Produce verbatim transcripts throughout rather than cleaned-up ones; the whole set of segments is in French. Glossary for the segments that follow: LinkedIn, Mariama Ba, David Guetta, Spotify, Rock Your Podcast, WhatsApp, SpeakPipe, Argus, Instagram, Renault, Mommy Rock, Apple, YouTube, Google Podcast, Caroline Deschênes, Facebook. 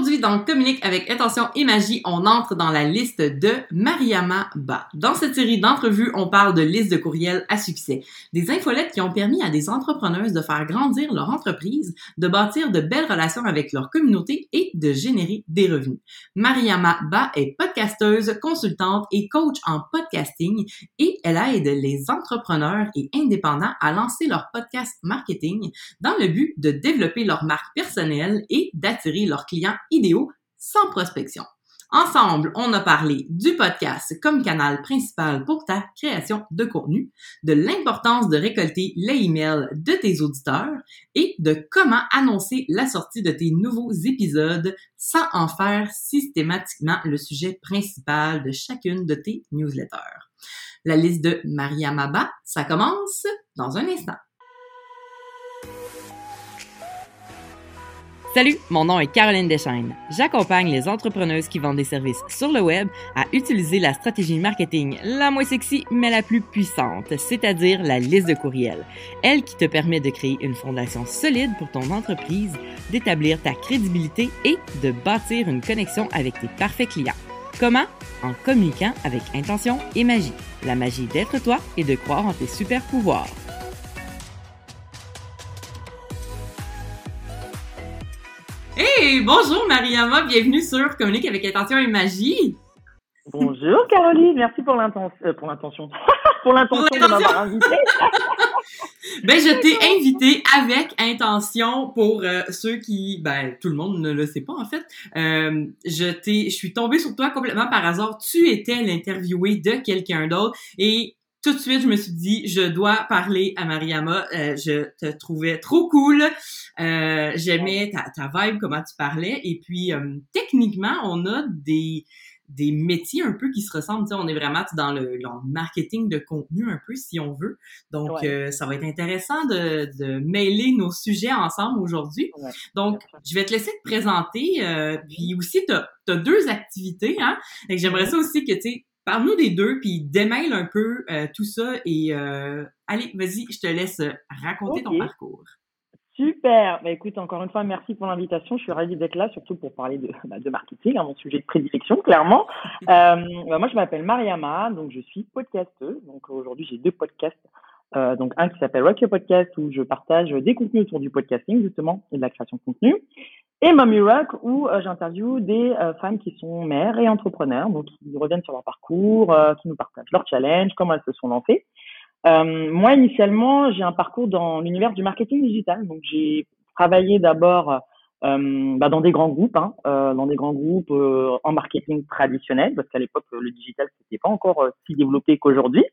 Aujourd'hui, dans Communique avec intention et magie, on entre dans la liste de Mariama Ba. Dans cette série d'entrevues, on parle de listes de courriels à succès, des infolettes qui ont permis à des entrepreneuses de faire grandir leur entreprise, de bâtir de belles relations avec leur communauté et de générer des revenus. Mariama Ba est podcasteuse, consultante et coach en podcasting et elle aide les entrepreneurs et indépendants à lancer leur podcast marketing dans le but de développer leur marque personnelle et d'attirer leurs clients idéaux sans prospection. Ensemble, on a parlé du podcast comme canal principal pour ta création de contenu, de l'importance de récolter les emails de tes auditeurs et de comment annoncer la sortie de tes nouveaux épisodes sans en faire systématiquement le sujet principal de chacune de tes newsletters. La liste de Mariama Ba, ça commence dans un instant. Salut, mon nom est Caroline Deschênes. J'accompagne les entrepreneuses qui vendent des services sur le web à utiliser la stratégie marketing la moins sexy mais la plus puissante, c'est-à-dire la liste de courriels. Elle qui te permet de créer une fondation solide pour ton entreprise, d'établir ta crédibilité et de bâtir une connexion avec tes parfaits clients. Comment? En communiquant avec intention et magie. La magie d'être toi et de croire en tes super pouvoirs. Hey, bonjour Mariama, bienvenue sur Communique avec intention et magie. Bonjour Caroline, merci pour l'intention, euh, pour l'intention, pour l'intention de m'avoir invitée. Ben je t'ai invitée avec intention pour euh, ceux qui, ben tout le monde ne le sait pas en fait. Euh, je t'ai, je suis tombée sur toi complètement par hasard. Tu étais l'interviewée de quelqu'un d'autre et tout de suite, je me suis dit, je dois parler à Mariama. Euh, je te trouvais trop cool. Euh, j'aimais ta, ta vibe, comment tu parlais. Et puis, euh, techniquement, on a des des métiers un peu qui se ressemblent. T'sais, on est vraiment dans le, le marketing de contenu un peu, si on veut. Donc, ouais. euh, ça va être intéressant de, de mêler nos sujets ensemble aujourd'hui. Ouais. Donc, je vais te laisser te présenter. Euh, puis aussi, tu as deux activités. Hein? Et j'aimerais ça aussi que, tu sais, parle-nous des deux, puis démêle un peu euh, tout ça et euh, allez, vas-y, je te laisse raconter okay. Ton parcours. Super! Bah, écoute, encore une fois, merci pour l'invitation. Je suis ravie d'être là, surtout pour parler de, bah, de marketing, hein, mon sujet de prédilection, clairement. Euh, bah, moi, je m'appelle Mariama, donc je suis podcasteuse. Donc aujourd'hui, j'ai deux podcasts. Euh, donc un qui s'appelle Rock Your Podcast, où je partage des contenus autour du podcasting, justement, et de la création de contenu. Et Mommy Rock, où euh, j'interviewe des euh, femmes qui sont mères et entrepreneurs, donc qui reviennent sur leur parcours, euh, qui nous partagent leurs challenges, comment elles se sont lancées. Euh, moi, initialement, j'ai un parcours dans l'univers du marketing digital. Donc, j'ai travaillé d'abord euh, bah, dans des grands groupes, hein, euh, dans des grands groupes euh, en marketing traditionnel, parce qu'à l'époque, le digital, c'était pas encore euh, si développé qu'aujourd'hui.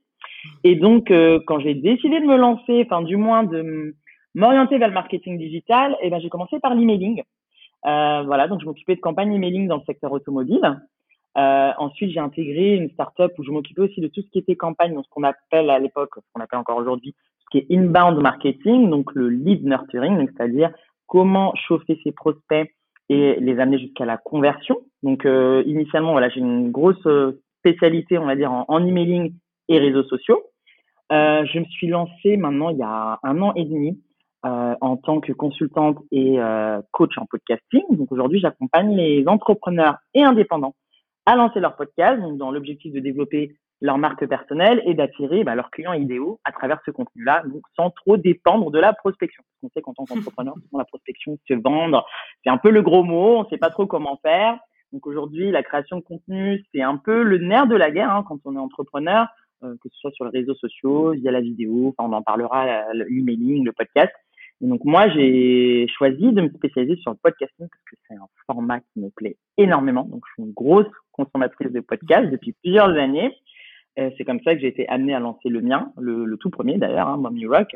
Et donc, euh, quand j'ai décidé de me lancer, enfin, du moins de m'orienter vers le marketing digital, eh ben, j'ai commencé par l'emailing. Euh, voilà, donc je m'occupais de campagnes emailing dans le secteur automobile. Euh, ensuite, j'ai intégré une start-up où je m'occupais aussi de tout ce qui était campagne, donc ce qu'on appelle à l'époque, ce qu'on appelle encore aujourd'hui, ce qui est inbound marketing, donc le lead nurturing, donc c'est-à-dire comment chauffer ses prospects et les amener jusqu'à la conversion. Donc, euh, initialement, voilà, j'ai une grosse spécialité, on va dire, en, en emailing et réseaux sociaux. Euh, je me suis lancée maintenant il y a un an et demi. Euh, en tant que consultante et euh, coach en podcasting. Donc aujourd'hui, j'accompagne les entrepreneurs et indépendants à lancer leur podcast, donc dans l'objectif de développer leur marque personnelle et d'attirer bah, leurs clients idéaux à travers ce contenu-là, donc sans trop dépendre de la prospection. Parce qu'on sait qu'en tant qu'entrepreneur, la prospection, se vendre, c'est un peu le gros mot, on ne sait pas trop comment faire. Donc aujourd'hui, la création de contenu, c'est un peu le nerf de la guerre hein, quand on est entrepreneur, euh, que ce soit sur les réseaux sociaux, via la vidéo, on en parlera, l'emailing, le podcast. Et donc, moi, j'ai choisi de me spécialiser sur le podcasting parce que c'est un format qui me plaît énormément. Donc, je suis une grosse consommatrice de podcasts depuis plusieurs années. Euh, c'est comme ça que j'ai été amenée à lancer le mien, le, le tout premier d'ailleurs, hein, Mommy Rock,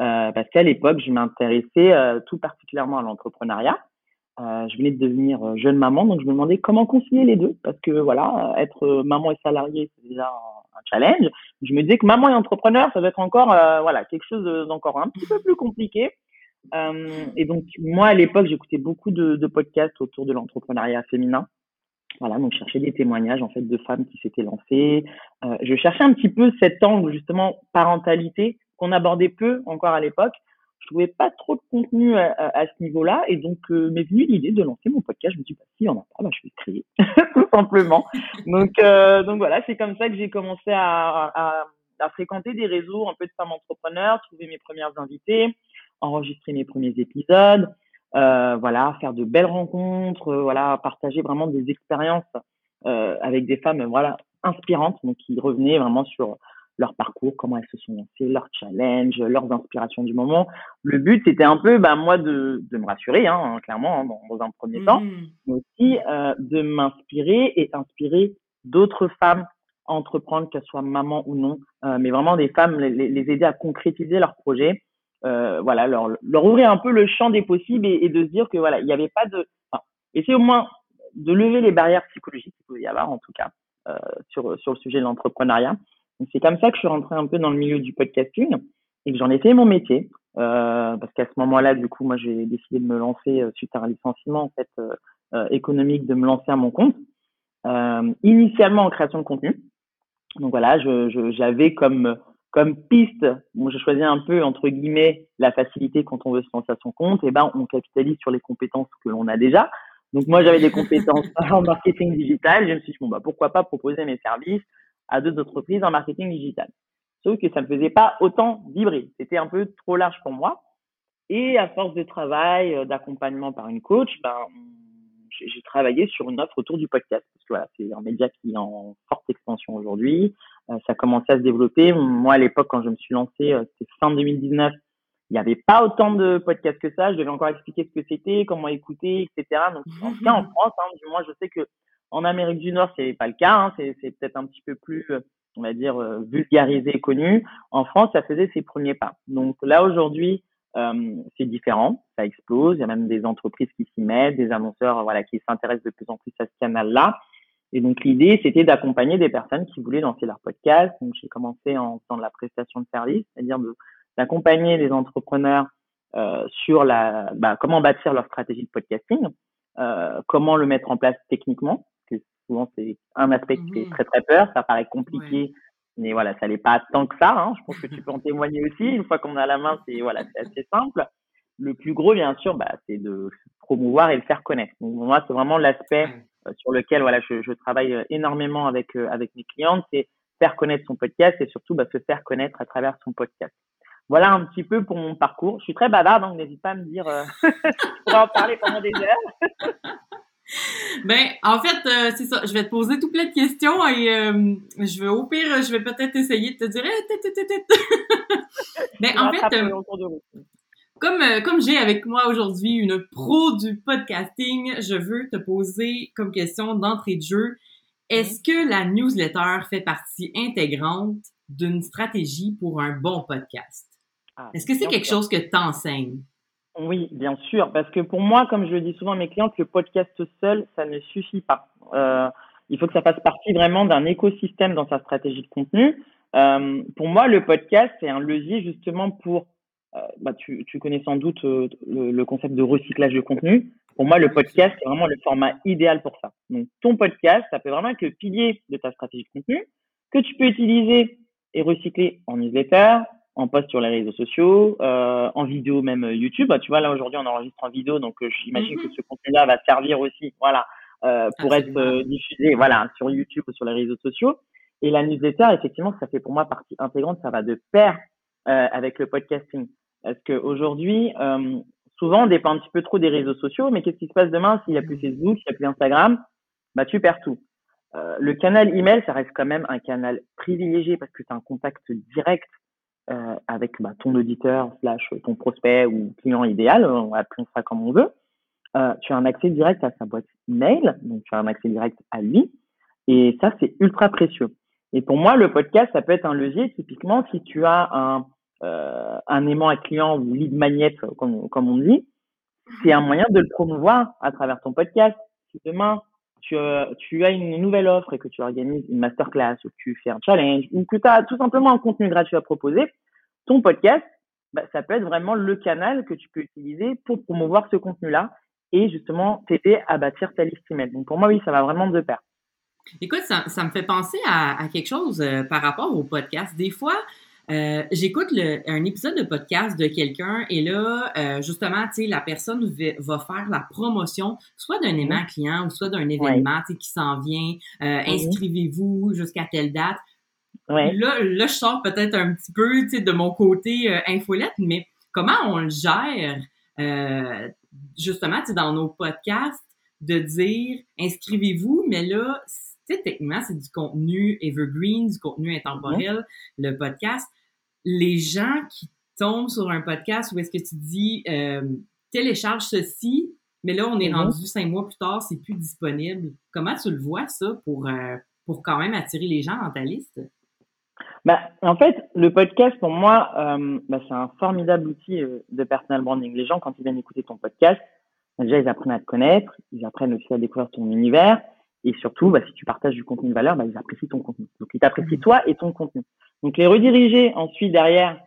euh, parce qu'à l'époque, je m'intéressais euh, tout particulièrement à l'entrepreneuriat. Euh, je venais de devenir jeune maman, donc je me demandais comment concilier les deux parce que, voilà, être maman et salariée, c'est déjà un, un challenge. Je me disais que maman et entrepreneur, ça doit être encore, euh, voilà, quelque chose d'encore un petit peu plus compliqué. Euh, et donc, moi, à l'époque, j'écoutais beaucoup de, de podcasts autour de l'entrepreneuriat féminin. Voilà, donc je cherchais des témoignages, en fait, de femmes qui s'étaient lancées. Euh, je cherchais un petit peu cet angle, justement, parentalité, qu'on abordait peu encore à l'époque. Je trouvais pas trop de contenu à, à, à ce niveau-là et donc euh, m'est venue l'idée de lancer mon podcast. Je me suis dit, bah, si on n'a pas, bah, je vais créer, tout simplement. Donc, euh, donc voilà, c'est comme ça que j'ai commencé à, à, à fréquenter des réseaux un peu de femmes entrepreneurs, trouver mes premières invitées, enregistrer mes premiers épisodes, euh, voilà, faire de belles rencontres, euh, voilà, partager vraiment des expériences euh, avec des femmes, voilà, inspirantes, donc qui revenaient vraiment sur leur parcours, comment elles se sont lancées, leurs challenges, leurs inspirations du moment. Le but, c'était un peu, bah, moi, de, de me rassurer, hein, clairement, hein, dans, dans un premier mmh. temps, mais aussi euh, de m'inspirer et d'inspirer d'autres femmes à entreprendre, qu'elles soient maman ou non, euh, mais vraiment des femmes, les, les aider à concrétiser leurs projets, euh, voilà, leur, leur ouvrir un peu le champ des possibles et, et de se dire que, voilà, il n'y avait pas de... Enfin, essayer au moins de lever les barrières psychologiques qu'il pouvait y avoir, en tout cas, euh, sur, sur le sujet de l'entrepreneuriat. Donc, c'est comme ça que je suis rentrée un peu dans le milieu du podcasting et que j'en ai fait mon métier. Euh, parce qu'à ce moment-là, du coup, moi, j'ai décidé de me lancer euh, suite à un licenciement en fait euh, euh, économique, de me lancer à mon compte. Euh, initialement en création de contenu. Donc voilà, je, je, j'avais comme comme piste, bon, je choisis un peu entre guillemets la facilité quand on veut se lancer à son compte. Et ben, on capitalise sur les compétences que l'on a déjà. Donc moi, j'avais des compétences en marketing digital. Je me suis dit bon bah pourquoi pas proposer mes services à d'autres entreprises en marketing digital. Sauf que ça ne me faisait pas autant vibrer. C'était un peu trop large pour moi. Et à force de travail, d'accompagnement par une coach, ben, j'ai travaillé sur une offre autour du podcast. Parce que voilà, c'est un média qui est en forte expansion aujourd'hui. Euh, ça commençait à se développer. Moi, à l'époque, quand je me suis lancée, euh, c'était fin deux mille dix-neuf, il n'y avait pas autant de podcasts que ça. Je devais encore expliquer ce que c'était, comment écouter, et cetera. Donc, en tout cas, en France, hein, du moins, je sais que en Amérique du Nord, c'est pas le cas, hein. c'est, c'est peut-être un petit peu plus, on va dire, vulgarisé et connu. En France, ça faisait ses premiers pas. Donc là, aujourd'hui, euh, c'est différent, ça explose. Il y a même des entreprises qui s'y mettent, des annonceurs voilà, qui s'intéressent de plus en plus à ce canal-là. Et donc, l'idée, c'était d'accompagner des personnes qui voulaient lancer leur podcast. Donc, j'ai commencé en faisant de la prestation de service, c'est-à-dire de, d'accompagner les entrepreneurs euh, sur la, bah, comment bâtir leur stratégie de podcasting, euh, comment le mettre en place techniquement. Souvent, c'est un aspect qui fait très, très peur. Ça paraît compliqué, ouais. mais voilà, ça n'est pas tant que ça. Hein. Je pense que tu peux en témoigner aussi. Une fois qu'on a la main, c'est, voilà, c'est assez simple. Le plus gros, bien sûr, bah, c'est de promouvoir et le faire connaître. Donc, moi, c'est vraiment l'aspect euh, sur lequel voilà, je, je travaille énormément avec, euh, avec mes clientes. C'est faire connaître son podcast et surtout bah, se faire connaître à travers son podcast. Voilà un petit peu pour mon parcours. Je suis très bavarde, donc n'hésite pas à me dire. Euh... je pourrais en parler pendant des heures. Ben, en fait, euh, c'est ça. Je vais te poser tout plein de questions et euh, je vais, au pire, je vais peut-être essayer de te dire hey, « tête, tête, tête. » Ben, en fait, euh, comme, euh, comme j'ai avec moi aujourd'hui une pro du podcasting, je veux te poser comme question d'entrée de jeu. Est-ce que la newsletter fait partie intégrante d'une stratégie pour un bon podcast? Ah, Est-ce que c'est quelque chose que tu enseignes? Oui, bien sûr, parce que pour moi, comme je le dis souvent à mes clientes, le podcast seul, ça ne suffit pas. Euh, il faut que ça fasse partie vraiment d'un écosystème dans sa stratégie de contenu. Euh, pour moi, le podcast, c'est un levier justement pour… Euh, bah, tu, tu connais sans doute euh, le, le concept de recyclage de contenu. Pour moi, le podcast, c'est vraiment le format idéal pour ça. Donc, ton podcast, ça peut vraiment être le pilier de ta stratégie de contenu que tu peux utiliser et recycler en newsletter, en post sur les réseaux sociaux, euh, en vidéo même YouTube. Tu vois, là, aujourd'hui, on enregistre en vidéo, donc euh, j'imagine mm-hmm. que ce contenu-là va servir aussi voilà, euh, pour Absolument. être euh, diffusé voilà, sur YouTube ou sur les réseaux sociaux. Et la newsletter, effectivement, ça fait pour moi partie intégrante, ça va de pair euh, avec le podcasting. Parce qu'aujourd'hui, euh, souvent, on dépend un petit peu trop des réseaux sociaux, mais qu'est-ce qui se passe demain s'il n'y a plus Facebook, s'il n'y a plus Instagram? Bah, tu perds tout. Euh, le canal email, ça reste quand même un canal privilégié parce que tu as un contact direct Euh, avec bah, ton auditeur slash ton prospect ou client idéal, on appelle ça comme on veut. Euh, tu as un accès direct à sa boîte mail, donc tu as un accès direct à lui, et ça c'est ultra précieux. Et pour moi, le podcast, ça peut être un levier typiquement si tu as un euh, un aimant à client ou lead magnet comme comme on dit, c'est un moyen de le promouvoir à travers ton podcast. Si demain Tu, tu as une nouvelle offre et que tu organises une masterclass ou que tu fais un challenge ou que tu as tout simplement un contenu gratuit à proposer, ton podcast, bah, ça peut être vraiment le canal que tu peux utiliser pour promouvoir ce contenu-là et justement t'aider à bâtir ta liste email. Donc pour moi, oui, ça va vraiment de pair. Écoute, ça, ça me fait penser à, à quelque chose euh, par rapport au podcast. Des fois, Euh, j'écoute le, un épisode de podcast de quelqu'un et là, euh, justement, tu sais, la personne va faire la promotion soit d'un aimant mmh. client ou soit d'un événement, ouais. tu sais, qui s'en vient. Euh, mmh. Inscrivez-vous jusqu'à telle date. Ouais. Là, là, je sors peut-être un petit peu, tu sais, de mon côté euh, infolette, mais comment on le gère, euh, justement, tu sais, dans nos podcasts, de dire inscrivez-vous, mais là, tu sais, techniquement, c'est du contenu evergreen, du contenu intemporel, mmh. le podcast. Les gens qui tombent sur un podcast où est-ce que tu dis euh, télécharge ceci, mais là, on est mmh. rendu cinq mois plus tard, c'est plus disponible. Comment tu le vois, ça, pour, euh, pour quand même attirer les gens dans ta liste? Bah, en fait, le podcast, pour moi, euh, bah, c'est un formidable outil euh, de personal branding. Les gens, quand ils viennent écouter ton podcast, déjà, ils apprennent à te connaître, ils apprennent aussi à découvrir ton univers. Et surtout, bah, si tu partages du contenu de valeur, bah, ils apprécient ton contenu. Donc, ils t'apprécient toi et ton contenu. Donc, les rediriger ensuite derrière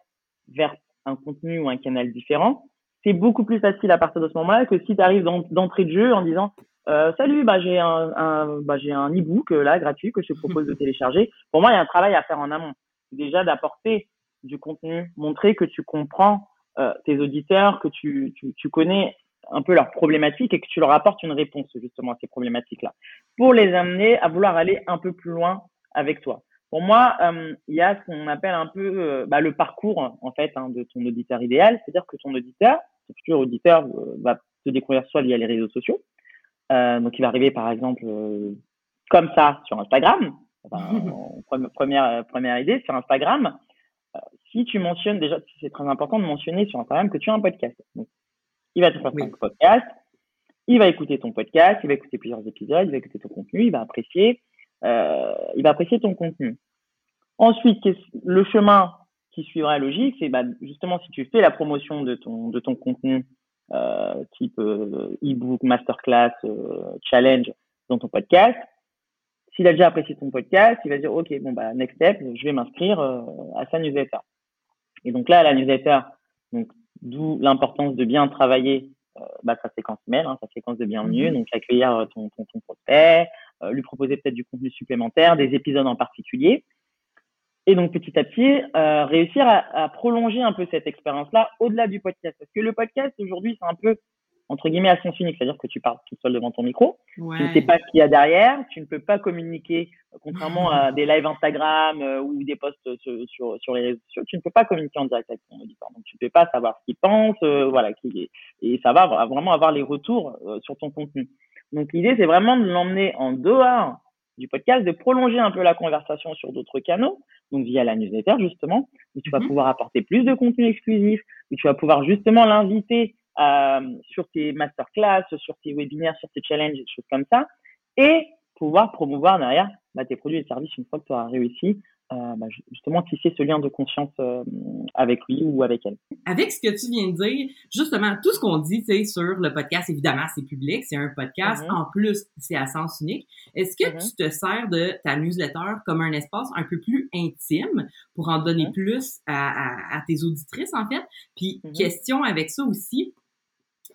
vers un contenu ou un canal différent, c'est beaucoup plus facile à partir de ce moment-là que si tu arrives d'entrée de jeu en disant euh, « Salut, bah, j'ai un, un, bah, j'ai un e-book là, gratuit que je te propose de télécharger. » Pour moi, il y a un travail à faire en amont. Déjà d'apporter du contenu, montrer que tu comprends euh, tes auditeurs, que tu, tu, tu connais un peu leurs problématiques et que tu leur apportes une réponse justement à ces problématiques-là pour les amener à vouloir aller un peu plus loin avec toi. Pour moi, euh, il y a ce qu'on appelle un peu euh, bah, le parcours en fait hein, de ton auditeur idéal, c'est-à-dire que ton auditeur, ton futur auditeur euh, va te découvrir soit via les réseaux sociaux, euh, donc il va arriver par exemple euh, comme ça sur Instagram. Enfin, première, première idée, sur Instagram, euh, si tu mentionnes, déjà, c'est très important de mentionner sur Instagram que tu as un podcast. Donc, il va te faire oui. ton podcast, il va écouter ton podcast, il va écouter plusieurs épisodes, il va écouter ton contenu, il va apprécier, euh, il va apprécier ton contenu. Ensuite, le chemin qui suivra la logique, c'est bah, justement si tu fais la promotion de ton, de ton contenu euh, type euh, e-book, masterclass, euh, challenge dans ton podcast. S'il a déjà apprécié ton podcast, il va dire « Ok, bon bah next step, je vais m'inscrire euh, à sa newsletter. » Et donc là, la newsletter, donc, d'où l'importance de bien travailler euh, bah, sa séquence email, hein, sa séquence de bienvenue, donc accueillir ton, ton, ton prospect, euh, lui proposer peut-être du contenu supplémentaire, des épisodes en particulier. Et donc petit à petit, euh, réussir à, à prolonger un peu cette expérience-là au-delà du podcast. Parce que le podcast, aujourd'hui, c'est un peu… entre guillemets, à sens unique, c'est-à-dire que tu parles tout seul devant ton micro, ouais. tu ne sais pas ce qu'il y a derrière, tu ne peux pas communiquer, contrairement à des lives Instagram euh, ou des posts sur, sur, sur les réseaux sociaux, tu ne peux pas communiquer en direct avec ton auditeur, donc tu ne peux pas savoir ce qu'il pense, euh, voilà, qui, et ça va vraiment avoir les retours euh, sur ton contenu. Donc l'idée, c'est vraiment de l'emmener en dehors du podcast, de prolonger un peu la conversation sur d'autres canaux, donc via la newsletter justement, où tu vas mmh. pouvoir apporter plus de contenu exclusif, où tu vas pouvoir justement l'inviter Euh, sur tes masterclass, sur tes webinaires, sur tes challenges, des choses comme ça, et pouvoir promouvoir derrière bah, tes produits et services une fois que tu auras réussi euh, bah, justement tisser ce lien de confiance euh, avec lui ou avec elle. Avec ce que tu viens de dire, justement, tout ce qu'on dit sur le podcast, évidemment, c'est public, c'est un podcast, mm-hmm. en plus, c'est à sens unique. Est-ce que mm-hmm. tu te sers de ta newsletter comme un espace un peu plus intime pour en donner mm-hmm. plus à, à, à tes auditrices, en fait? Puis, mm-hmm. question avec ça aussi,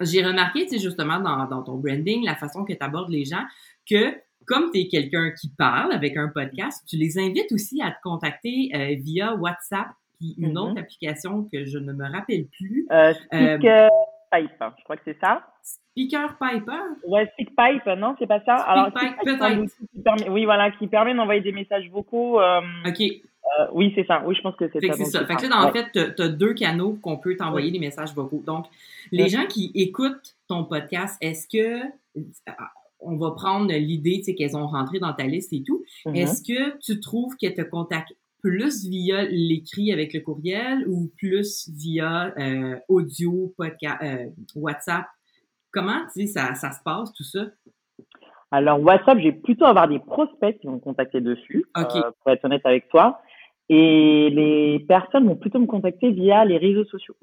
j'ai remarqué, tu sais, justement, dans, dans ton branding, la façon que tu abordes les gens, que comme tu es quelqu'un qui parle avec un podcast, tu les invites aussi à te contacter euh, via WhatsApp puis une mm-hmm. autre application que je ne me rappelle plus. Euh, SpeakPipe, euh, je crois que c'est ça. SpeakPipe? Ouais, SpeakPipe, non, c'est pas ça. Alors, SpeakPipe, peut-être. Qui permet, oui, voilà, qui permet d'envoyer des messages vocaux. Euh, OK. Euh, oui, c'est ça. Oui, je pense que c'est fait ça. C'est ça. Fait que là, en ouais. fait, tu as deux canaux qu'on peut t'envoyer des ouais. messages vocaux. Donc, les ouais. gens qui écoutent ton podcast, est-ce que, on va prendre l'idée, tu sais, qu'elles ont rentré dans ta liste et tout, mm-hmm. est-ce que tu trouves qu'elles te contactent plus via l'écrit avec le courriel ou plus via euh, audio, podcast, euh, WhatsApp? Comment, tu sais, ça, ça se passe, tout ça? Alors, WhatsApp, j'ai plutôt avoir des prospects qui vont me contacter dessus, okay. euh, pour être honnête avec toi. Et les personnes vont plutôt me contacter via les réseaux sociaux.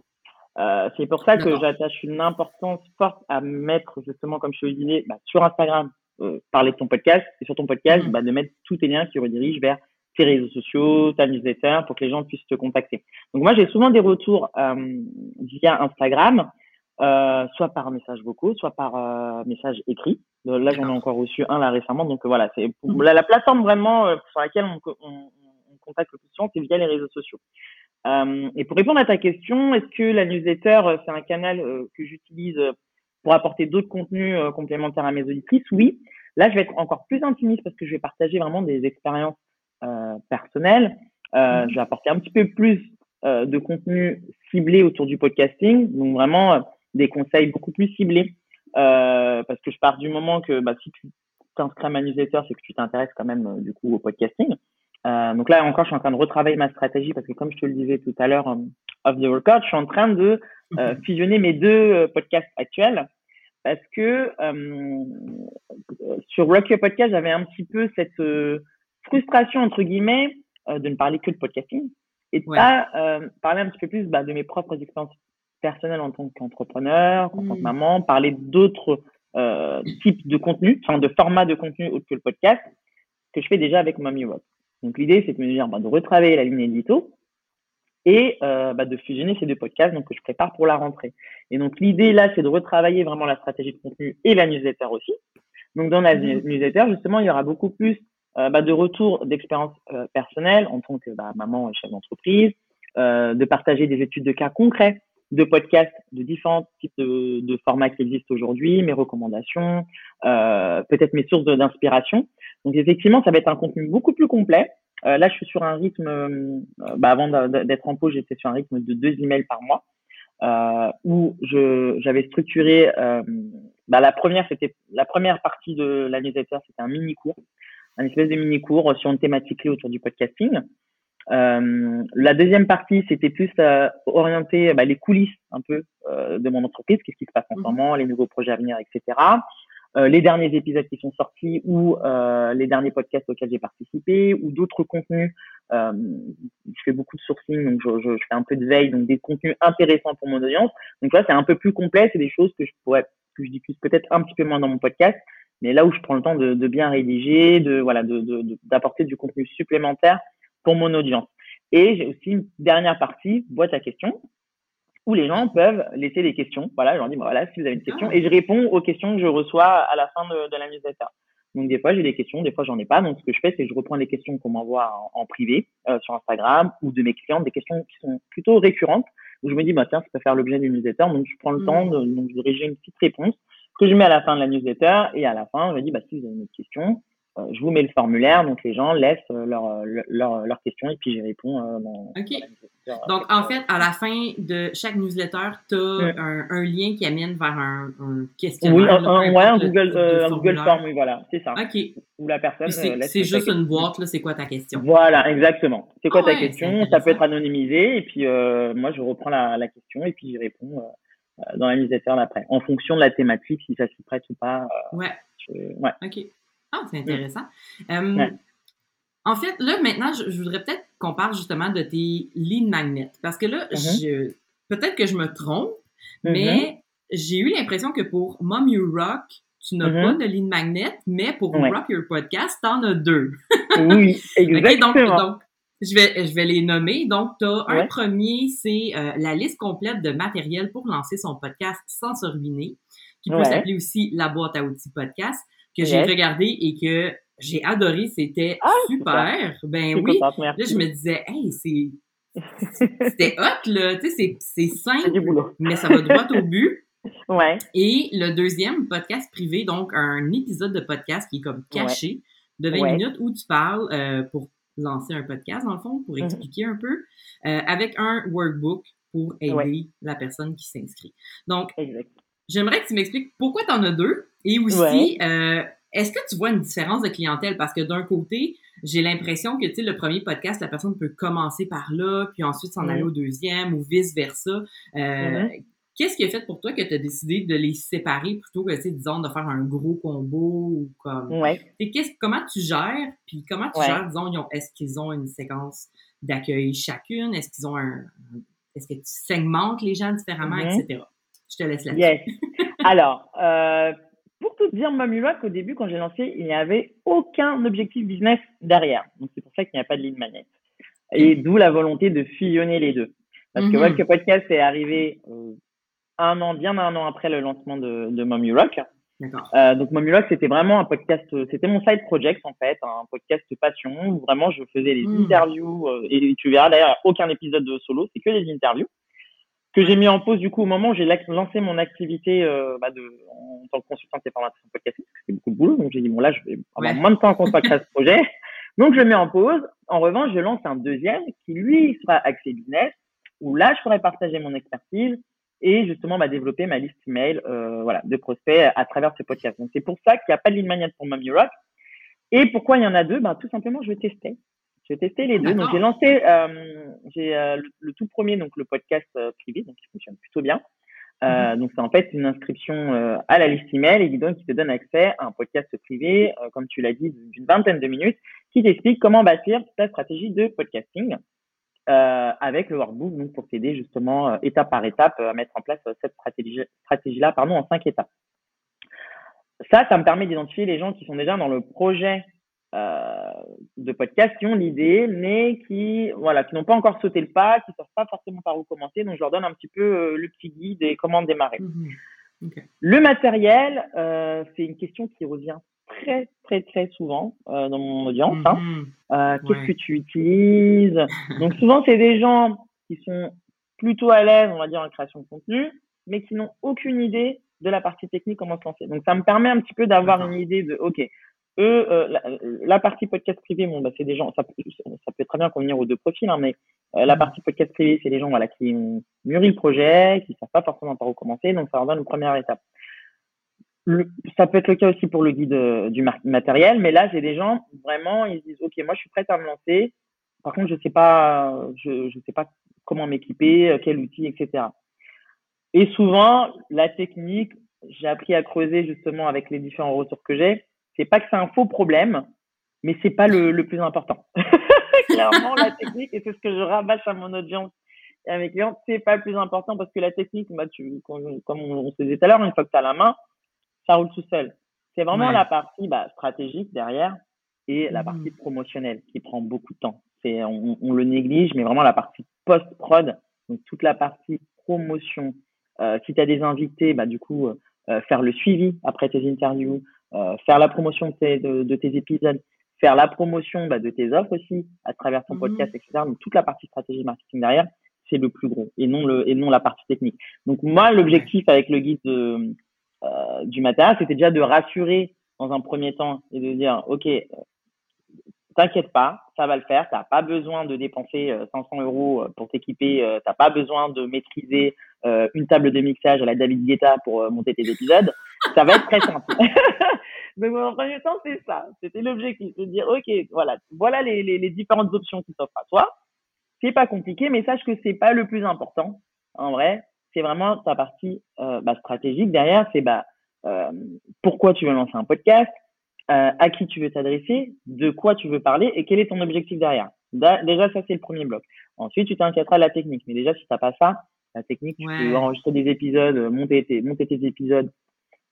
Euh, c'est pour ça que D'accord. j'attache une importance forte à mettre, justement, comme je te le disais, bah, sur Instagram, euh, parler de ton podcast, et sur ton podcast, mmh. bah, de mettre tous tes liens qui redirigent vers tes réseaux sociaux, ta newsletter, pour que les gens puissent te contacter. Donc, moi, j'ai souvent des retours euh, via Instagram, euh, soit par message vocaux, soit par euh, message écrit. Là, D'accord. j'en ai encore reçu un, là, récemment. Donc, euh, voilà, c'est pour, mmh. la, la plateforme, vraiment, euh, sur laquelle on... on contact le plus souvent, c'est via les réseaux sociaux. Euh, et pour répondre à ta question, est-ce que la newsletter, c'est un canal euh, que j'utilise pour apporter d'autres contenus euh, complémentaires à mes auditrices? Oui. Là, je vais être encore plus intimiste parce que je vais partager vraiment des expériences euh, personnelles. Euh, mmh. Je vais apporter un petit peu plus euh, de contenu ciblé autour du podcasting, donc vraiment euh, des conseils beaucoup plus ciblés euh, parce que je pars du moment que bah, si tu t'inscris à ma newsletter, c'est que tu t'intéresses quand même euh, du coup au podcasting. Euh, donc là encore, je suis en train de retravailler ma stratégie parce que comme je te le disais tout à l'heure, um, off the record, je suis en train de euh, fusionner mes deux euh, podcasts actuels parce que euh, sur Rock Your Podcast, j'avais un petit peu cette euh, frustration entre guillemets euh, de ne parler que de podcasting et de ouais. pas euh, parler un petit peu plus bah, de mes propres expériences personnelles en tant qu'entrepreneur, en mmh. tant que maman, parler d'autres euh, types de contenus, enfin de formats de contenu autres que le podcast que je fais déjà avec Mommy Rock. Donc, l'idée, c'est de me dire, bah, de retravailler la ligne édito et euh, bah, de fusionner ces deux podcasts donc, que je prépare pour la rentrée. Et donc, l'idée, là, c'est de retravailler vraiment la stratégie de contenu et la newsletter aussi. Donc, dans la mmh. newsletter, justement, il y aura beaucoup plus euh, bah, de retours d'expériences euh, personnelles en tant que bah, maman et chef d'entreprise, euh, de partager des études de cas concrets, de podcasts de différents types de, de formats qui existent aujourd'hui, mes recommandations, euh, peut-être mes sources de, d'inspiration. Donc, effectivement, ça va être un contenu beaucoup plus complet. Euh, là, je suis sur un rythme, euh, bah, avant d'être en pause, j'étais sur un rythme de deux emails par mois, euh, où je, j'avais structuré, euh, bah, la première, c'était, la première partie de la newsletter, c'était un mini-cours, un espèce de mini-cours sur une thématique clé autour du podcasting. Euh, la deuxième partie, c'était plus euh, orienter bah, les coulisses un peu euh, de mon entreprise, qu'est-ce qui se passe en ce moment, les nouveaux projets à venir, et cetera. Euh, les derniers épisodes qui sont sortis ou euh, les derniers podcasts auxquels j'ai participé ou d'autres contenus. Euh, je fais beaucoup de sourcing, donc je, je, je fais un peu de veille, donc des contenus intéressants pour mon audience. Donc là, c'est un peu plus complet, c'est des choses que je pourrais, que je diffuse peut-être un petit peu moins dans mon podcast, mais là où je prends le temps de, de bien rédiger, de voilà, de, de, de, d'apporter du contenu supplémentaire pour mon audience. Et j'ai aussi une dernière partie, boîte à questions, où les gens peuvent laisser des questions. Voilà, je leur dis, bah voilà, si vous avez une question. Et je réponds aux questions que je reçois à la fin de, de la newsletter. Donc, des fois, j'ai des questions, des fois, j'en ai pas. Donc, ce que je fais, c'est que je reprends les questions qu'on m'envoie en, en privé, euh, sur Instagram, ou de mes clients, des questions qui sont plutôt récurrentes, où je me dis, bah, tiens, ça peut faire l'objet d'une newsletter. Donc, je prends le mmh. temps de, donc, de rédiger une petite réponse que je mets à la fin de la newsletter. Et à la fin, je me dis, bah, si vous avez une autre question, euh, je vous mets le formulaire. Donc, les gens laissent leurs leur, leur, leur questions et puis j'y réponds. Euh, dans, OK. Dans Donc, en fait, à la fin de chaque newsletter, tu as oui. un, un lien qui amène vers un, un questionnaire. Oui, un, un, ouais, un Google, euh, Google Form, oui, voilà, c'est ça. OK. Où la personne. Puis c'est c'est juste une boîte, là, c'est quoi ta question? Voilà, exactement. C'est quoi ah, ta ouais, question? Ça peut être anonymisé, et puis euh, moi, je reprends la, la question, et puis j'y réponds euh, dans la newsletter d'après, en fonction de la thématique, si ça s'y prête ou pas. Euh, ouais. Je, ouais. OK. Ah, c'est intéressant. Ouais. Um, ouais. En fait, là, maintenant, je, je voudrais peut-être qu'on parle justement de tes lead magnets. Parce que là, mm-hmm. je, peut-être que je me trompe, mm-hmm. mais j'ai eu l'impression que pour Mommy Rock, tu n'as mm-hmm. pas de lead magnet, mais pour ouais. Rock Your Podcast, t'en as deux. Oui, exactement. Okay, donc, donc je, vais, je vais les nommer. Donc, tu as ouais. un premier, c'est euh, la liste complète de matériel pour lancer son podcast sans se ruiner, qui peut ouais. s'appeler aussi la boîte à outils podcast, que yes. j'ai regardé et que... j'ai adoré, c'était ah, super. super. Ben c'est oui, contente, là je me disais, hey, c'est, c'était hot là, tu sais, c'est, c'est simple, mais ça va droit au but. Ouais. Et le deuxième, podcast privé, donc un épisode de podcast qui est comme caché ouais. de vingt ouais. minutes où tu parles euh, pour lancer un podcast dans le fond, pour expliquer mm-hmm. un peu, euh, avec un workbook pour aider ouais. la personne qui s'inscrit. Donc, exact. J'aimerais que tu m'expliques pourquoi t'en as deux et aussi. Ouais. Euh, Est-ce que tu vois une différence de clientèle? Parce que d'un côté, j'ai l'impression que, tu sais, le premier podcast, la personne peut commencer par là, puis ensuite s'en mmh. aller au deuxième ou vice-versa. Euh, mmh. Qu'est-ce qui a fait pour toi que tu as décidé de les séparer plutôt que, tu sais, disons, de faire un gros combo ou comme... Ouais. Qu'est-ce, comment tu gères? Puis comment tu ouais. gères, disons, ils ont, est-ce qu'ils ont une séquence d'accueil chacune? Est-ce qu'ils ont un... Est-ce que tu segmentes les gens différemment, mmh. et cetera? Je te laisse là-dessus. Yes. Alors... Euh... Pour tout dire, Mommy Rock, au début, quand j'ai lancé, il n'y avait aucun objectif business derrière. Donc, c'est pour ça qu'il n'y a pas de lead magnet. Et d'où la volonté de fusionner les deux. Parce mm-hmm. que Rock Your Podcast est arrivé euh, un an, bien un an après le lancement de, de Mommy Rock. Euh, donc Mommy Rock, c'était vraiment un podcast, c'était mon side project en fait, un podcast passion où vraiment je faisais les mmh. interviews euh, et tu verras d'ailleurs aucun épisode de solo, c'est que des interviews que j'ai mis en pause du coup au moment où j'ai lancé mon activité euh, bah, de, en tant que consultante et formatrice podcastique, parce que c'était beaucoup de boulot, donc j'ai dit bon là je vais avoir ouais. moins de temps consacré à ce projet, donc je mets en pause. En revanche, je lance un deuxième qui lui sera axé business, où là je pourrais partager mon expertise et justement bah, développer ma liste email euh, voilà, de prospects à travers ce podcast. Donc, c'est pour ça qu'il n'y a pas de ligne magnète pour Mommy Rock. Et pourquoi il y en a deux? bah, Tout simplement, je testais. Je testais les deux. Donc, j'ai lancé euh, j'ai, euh, le, le tout premier, donc le podcast euh, privé, donc qui fonctionne plutôt bien. Euh, mm-hmm. Donc, c'est en fait une inscription euh, à la liste email et qui, donc, qui te donne accès à un podcast privé, euh, comme tu l'as dit, d'une vingtaine de minutes, qui t'explique comment bâtir ta stratégie de podcasting. Euh, avec le workbook, donc pour t'aider justement euh, étape par étape euh, à mettre en place euh, cette stratégie, stratégie-là pardon, en cinq étapes. Ça, ça me permet d'identifier les gens qui sont déjà dans le projet euh, de podcast, qui ont l'idée, mais qui, voilà, qui n'ont pas encore sauté le pas, qui ne savent pas forcément par où commencer. Donc, je leur donne un petit peu euh, le petit guide et comment démarrer. Mmh. Okay. Le matériel, euh, c'est une question qui revient très, très, très souvent euh, dans mon audience. Hein. Mmh, euh, qu'est-ce ouais. que tu utilises? Donc, souvent, c'est des gens qui sont plutôt à l'aise, on va dire, en création de contenu, mais qui n'ont aucune idée de la partie technique, comment se lancer. Donc, ça me permet un petit peu d'avoir mmh. une idée de, OK, eux, euh, la, la partie podcast privé, bon, bah, c'est des gens, ça peut, ça peut très bien convenir aux deux profils, hein, mais euh, la partie podcast privé, c'est des gens voilà, qui ont mûri le projet, qui ne savent pas forcément par où commencer, donc ça leur donne une première étape. Le, ça peut être le cas aussi pour le guide euh, du mar- matériel, mais là, j'ai des gens, vraiment, ils se disent « Ok, moi, je suis prête à me lancer. Par contre, je ne sais pas, je, je sais pas comment m'équiper, quel outil, et cetera » Et souvent, la technique, j'ai appris à creuser justement avec les différents ressources que j'ai. C'est pas que c'est un faux problème, mais c'est pas le, le plus important. Clairement, la technique, et c'est ce que je rabâche à mon audience et à mes clients, c'est pas le plus important parce que la technique, bah, tu, comme, comme on, on se disait tout à l'heure, une fois que tu as la main, ça roule tout seul. C'est vraiment ouais. la partie bah, stratégique derrière et la partie promotionnelle qui prend beaucoup de temps. C'est, on, on le néglige, mais vraiment la partie post-prod, donc toute la partie promotion. Euh, si tu as des invités, bah, du coup, euh, faire le suivi après tes interviews, euh, faire la promotion de tes, de, de tes épisodes, faire la promotion bah, de tes offres aussi à travers ton mmh. podcast, et cetera. Donc, toute la partie stratégie marketing derrière, c'est le plus gros et non, le, et non la partie technique. Donc, moi, l'objectif avec le guide de... Euh, du matériel, c'était déjà de rassurer dans un premier temps et de dire ok, t'inquiète pas, ça va le faire, t'as pas besoin de dépenser cinq cents euros pour t'équiper, t'as pas besoin de maîtriser euh, une table de mixage à la David Guetta pour euh, monter tes épisodes, ça va être très simple. Donc en premier temps, c'est ça, c'était l'objectif, de dire ok, voilà, voilà les, les, les différentes options qui s'offrent à toi, c'est pas compliqué, mais sache que c'est pas le plus important en vrai. C'est vraiment ta partie euh, bah, stratégique. Derrière, c'est bah, euh, pourquoi tu veux lancer un podcast, euh, à qui tu veux t'adresser, de quoi tu veux parler et quel est ton objectif derrière. Da- déjà, ça, c'est le premier bloc. Ensuite, tu t'inquièteras de la technique. Mais déjà, si tu n'as pas ça, la technique, tu ouais. peux enregistrer des épisodes, monter tes, monter tes épisodes,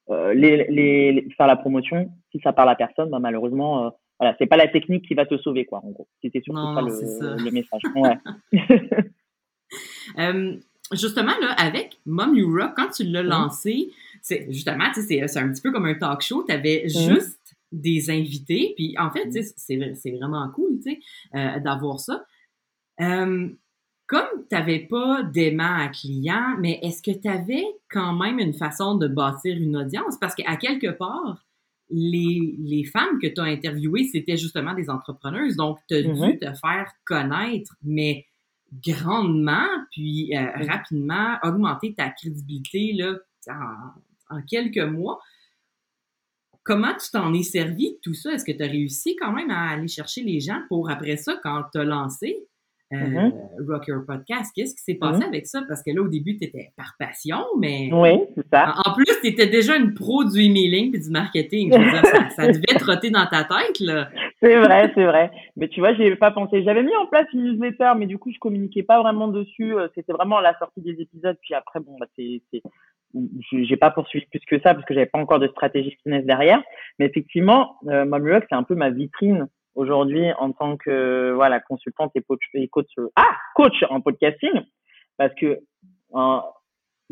euh, les, les, les, faire la promotion. Si ça parle à personne, bah, malheureusement, euh, voilà, c'est pas la technique qui va te sauver, quoi, en gros. C'était surtout non, pas le, ça le message. Ouais. euh... Justement, là, avec Mommy Rock, quand tu l'as lancé, c'est, justement, c'est, c'est un petit peu comme un talk show. Tu avais mm. juste des invités. Puis, en fait, c'est, c'est vraiment cool euh, d'avoir ça. Euh, comme tu n'avais pas d'aimant à client, mais est-ce que tu avais quand même une façon de bâtir une audience? Parce qu'à quelque part, les, les femmes que tu as interviewées, c'était justement des entrepreneuses. Donc, tu as mm-hmm. dû te faire connaître, mais... grandement, puis euh, oui. rapidement, augmenter ta crédibilité là, en, en quelques mois. Comment tu t'en es servi de tout ça? Est-ce que tu as réussi quand même à aller chercher les gens pour après ça, quand tu as lancé euh, mm-hmm. Rock Your Podcast? Qu'est-ce qui s'est passé mm-hmm. avec ça? Parce que là, au début, tu étais par passion, mais oui, c'est ça. En, en plus, tu étais déjà une pro du emailing et du marketing. Je veux dire, ça, ça devait trotter dans ta tête, là. C'est vrai, c'est vrai. Mais tu vois, j'ai pas pensé. J'avais mis en place une newsletter, mais du coup, je communiquais pas vraiment dessus. C'était vraiment à la sortie des épisodes. Puis après, bon, bah, c'est, c'est, j'ai pas poursuivi plus que ça parce que j'avais pas encore de stratégie business derrière. Mais effectivement, euh, Mommy Rock, c'est un peu ma vitrine aujourd'hui en tant que, euh, voilà, consultante et coach, et coach, ah, coach en podcasting. Parce que, en,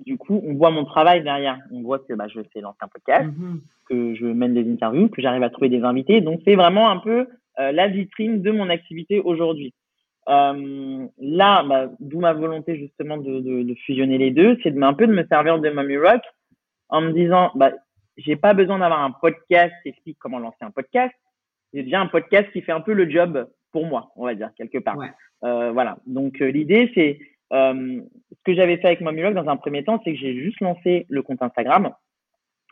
du coup, on voit mon travail derrière. On voit que bah, je fais lancer un podcast, mm-hmm. que je mène des interviews, que j'arrive à trouver des invités. Donc, c'est vraiment un peu euh, la vitrine de mon activité aujourd'hui. Euh, là, bah, d'où ma volonté justement de, de, de fusionner les deux, c'est de, un peu de me servir de Mommy Rock en me disant, bah, j'ai pas besoin d'avoir un podcast qui explique comment lancer un podcast. J'ai déjà un podcast qui fait un peu le job pour moi, on va dire, quelque part. Ouais. Euh, voilà. Donc, euh, l'idée, c'est euh, ce que j'avais fait avec Mommy Rock dans un premier temps, c'est que j'ai juste lancé le compte Instagram.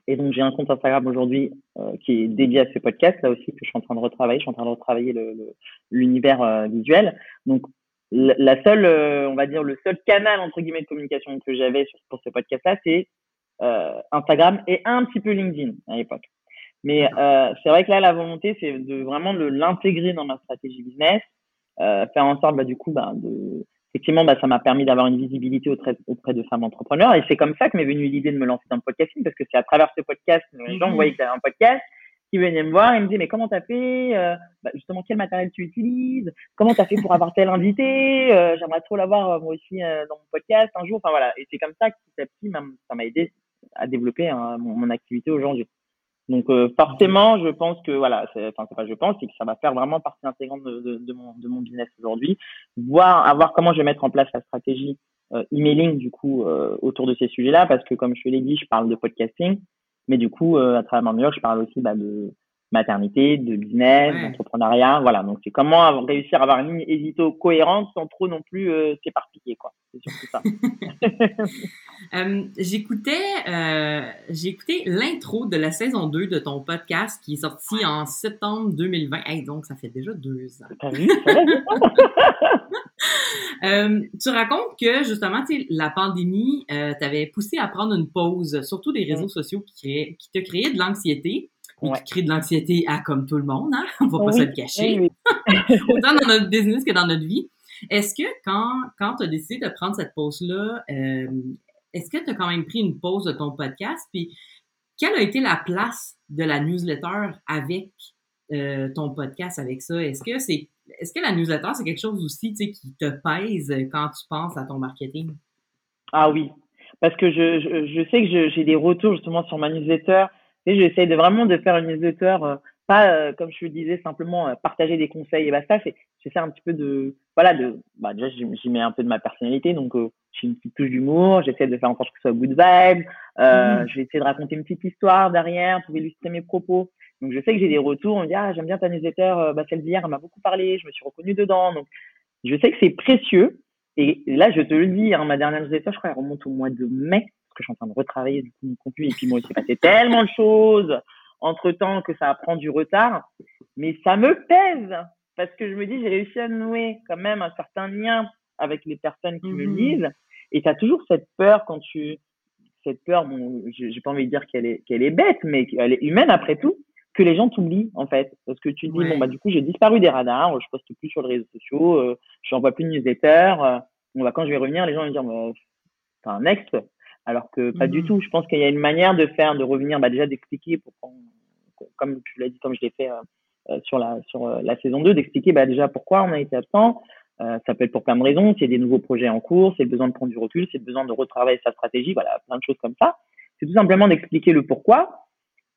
Et donc, j'ai un compte Instagram aujourd'hui euh, qui est dédié à ce podcast, là aussi, que je suis en train de retravailler. Je suis en train de retravailler le, le, l'univers euh, visuel. Donc, la, la seule, euh, on va dire, le seul canal, entre guillemets, de communication que j'avais sur, pour ce podcast-là, c'est euh, Instagram et un petit peu LinkedIn à l'époque. Mais euh, c'est vrai que là, la volonté, c'est de vraiment de l'intégrer dans ma stratégie business, euh, faire en sorte, bah, du coup, bah, de... Effectivement, bah, ça m'a permis d'avoir une visibilité auprès, auprès de femmes entrepreneurs. Et c'est comme ça que m'est venue l'idée de me lancer dans le podcasting, parce que c'est à travers ce podcast, les gens voyaient que j'avais un podcast, qui venaient me voir et me disaient « Mais comment t'as fait euh, bah, justement, quel matériel tu utilises? Comment t'as fait pour avoir tel invité euh, J'aimerais trop l'avoir euh, moi aussi euh, dans mon podcast un jour. » Enfin voilà. Et c'est comme ça que petit à petit, ça m'a aidé à développer hein, mon, mon activité aujourd'hui. Donc euh, forcément, je pense que voilà, c'est, enfin c'est pas je pense, c'est que ça va faire vraiment partie intégrante de, de, de mon de mon business aujourd'hui. Voir, à voir comment je vais mettre en place la stratégie euh, emailing du coup euh, autour de ces sujets-là, parce que comme je l'ai dit, je parle de podcasting, mais du coup euh, à travers mon blog, je parle aussi bah, de maternité, de business, ouais. d'entrepreneuriat, voilà. Donc c'est comment avoir, réussir à avoir une ligne édito cohérente sans trop non plus euh, s'éparpiller quoi. C'est surtout ça. euh, j'écoutais, euh, j'écoutais l'intro de la saison deux de ton podcast qui est sorti ouais. en septembre deux mille vingt. Hey, donc ça fait déjà deux ans. T'as vu? euh, tu racontes que justement, tu sais, la pandémie euh, t'avait poussé à prendre une pause, surtout des réseaux ouais. sociaux qui, créaient, qui te créaient de l'anxiété. Et ouais. qui crée de l'anxiété à comme tout le monde, hein? On va oui, pas se le cacher. Oui, oui. Autant dans notre business que dans notre vie. Est-ce que quand, quand tu as décidé de prendre cette pause-là, euh, est-ce que tu as quand même pris une pause de ton podcast? Puis, quelle a été la place de la newsletter avec euh, ton podcast, avec ça? Est-ce que c'est, est-ce que la newsletter, c'est quelque chose aussi, tu sais, qui te pèse quand tu penses à ton marketing? Ah oui, parce que je, je, je sais que je, j'ai des retours justement sur ma newsletter. Et j'essaie de vraiment de faire une newsletter, euh, pas euh, comme je le disais, simplement euh, partager des conseils et basta. C'est, j'essaie un petit peu de, voilà, de, bah déjà j'y mets un peu de ma personnalité, donc euh, j'ai une petite touche d'humour. J'essaie de faire en sorte que ce soit good vibe. Euh, mm. J'essaie de raconter une petite histoire derrière pour illustrer mes propos. Donc je sais que j'ai des retours, on me dit ah j'aime bien ta newsletter, euh, bah celle d'hier elle m'a beaucoup parlé, je me suis reconnue dedans. Donc je sais que c'est précieux. Et là je te le dis, hein, ma dernière newsletter, je crois elle remonte au mois de mai. Que je suis en train de retravailler du coup mon contenu et puis moi il s'est passé tellement de choses entre temps que ça prend du retard, mais ça me pèse parce que je me dis j'ai réussi à nouer quand même un certain lien avec les personnes qui mm-hmm. me lisent et t'as toujours cette peur quand tu cette peur bon j'ai pas envie de dire qu'elle est qu'elle est bête mais qu'elle est humaine après tout que les gens t'oublient en fait parce que tu te dis ouais. bon bah du coup j'ai disparu des radars, je poste plus sur les réseaux sociaux, euh, je n'envoie plus de newsletter, euh, bon bah quand je vais revenir les gens vont me dire bah, t'as un ex. Alors que pas mmh. du tout. Je pense qu'il y a une manière de faire, de revenir, bah déjà d'expliquer, pour, comme tu l'as dit, comme je l'ai fait euh, sur la sur euh, la saison deux, d'expliquer bah déjà pourquoi on a été absent. Euh, ça peut être pour plein de raisons. C'est des nouveaux projets en cours, c'est le besoin de prendre du recul, c'est le besoin de retravailler sa stratégie. Voilà, plein de choses comme ça. C'est tout simplement d'expliquer le pourquoi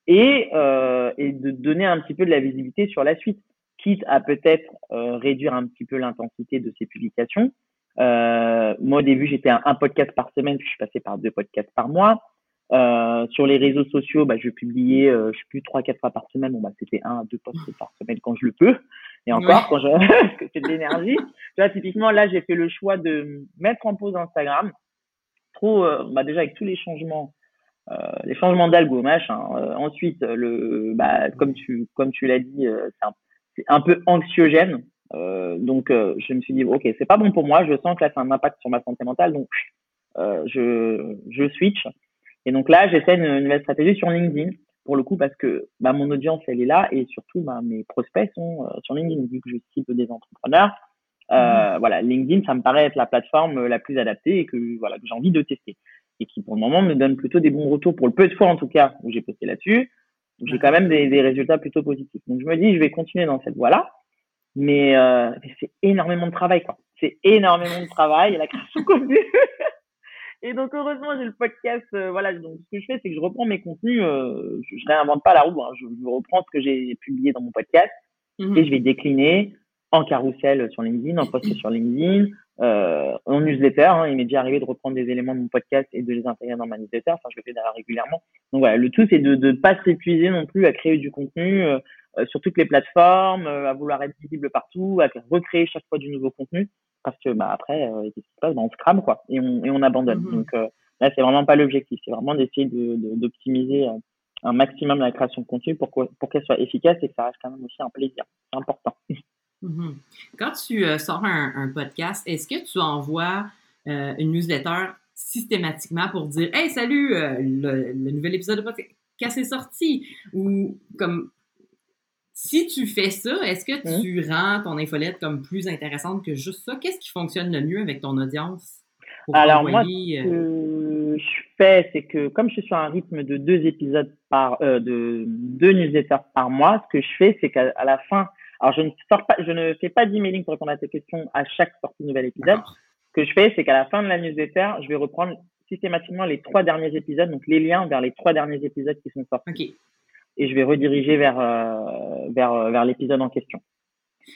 et euh, et de donner un petit peu de la visibilité sur la suite, quitte à peut-être euh, réduire un petit peu l'intensité de ces publications. Euh, moi, au début, j'étais à un podcast par semaine, puis je suis passé par deux podcasts par mois. Euh, sur les réseaux sociaux, bah, je publiais, euh, je sais plus, trois, quatre fois par semaine. Bon, bah, c'était un à deux posts par semaine quand je le peux. Et encore, ouais. quand je, parce que c'est de l'énergie. Tu vois, typiquement, là, j'ai fait le choix de mettre en pause Instagram. Trop, euh, bah, déjà, avec tous les changements, euh, les changements d'algo, machin. Euh, ensuite, le, bah, comme tu, comme tu l'as dit, euh, c'est, un, c'est un peu anxiogène. Euh, donc euh, je me suis dit ok c'est pas bon pour moi, je sens que là c'est un impact sur ma santé mentale donc euh, je je switch et donc là j'essaie une, une nouvelle stratégie sur LinkedIn pour le coup parce que bah mon audience elle est là et surtout bah mes prospects sont euh, sur LinkedIn vu que je cible des entrepreneurs euh, mmh. voilà LinkedIn ça me paraît être la plateforme la plus adaptée et que voilà que j'ai envie de tester et qui pour le moment me donne plutôt des bons retours pour le peu de fois en tout cas où j'ai posté là-dessus donc, j'ai mmh. quand même des, des résultats plutôt positifs donc je me dis je vais continuer dans cette voie-là. Mais, euh, mais c'est énormément de travail, quoi. C'est énormément de travail, la création de contenu. Et donc, heureusement, j'ai le podcast. Euh, voilà, donc ce que je fais, c'est que je reprends mes contenus. Euh, je ne réinvente pas la roue. Hein, je, je reprends ce que j'ai publié dans mon podcast mm-hmm. et je vais décliner en carousel sur LinkedIn, en post sur LinkedIn, euh, en newsletter. Hein, il m'est déjà arrivé de reprendre des éléments de mon podcast et de les intégrer dans ma newsletter. Enfin, je le fais d'ailleurs régulièrement. Donc voilà, le tout, c'est de ne pas s'épuiser non plus à créer du contenu euh, sur toutes les plateformes, euh, à vouloir être visible partout, à recréer chaque fois du nouveau contenu. Parce que bah, après, euh, qu'est-ce qui se passe bah, on se crame quoi, et on, et on abandonne. Mmh. Donc euh, là, c'est vraiment pas l'objectif. C'est vraiment d'essayer de, de, d'optimiser euh, un maximum la création de contenu pour, que, pour qu'elle soit efficace et que ça reste quand même aussi un plaisir. C'est important. Mmh. Quand tu euh, sors un, un podcast, est-ce que tu envoies euh, une newsletter systématiquement pour dire « Hey, salut, euh, le, le nouvel épisode de podcast est sorti » ou comme… Si tu fais ça, est-ce que tu mmh. rends ton infolette comme plus intéressante que juste ça? Qu'est-ce qui fonctionne le mieux avec ton audience? Alors moi, ce que je fais, c'est que comme je suis sur un rythme de deux épisodes par, euh, de deux newsletters par mois, ce que je fais, c'est qu'à à la fin, alors je ne sors pas, je ne fais pas d'emailing pour répondre à tes questions à chaque sortie de nouvel épisode. D'accord. Ce que je fais, c'est qu'à la fin de la newsletter, je vais reprendre systématiquement les trois derniers épisodes, donc les liens vers les trois derniers épisodes qui sont sortis. Okay. Et je vais rediriger vers, euh, vers, vers l'épisode en question.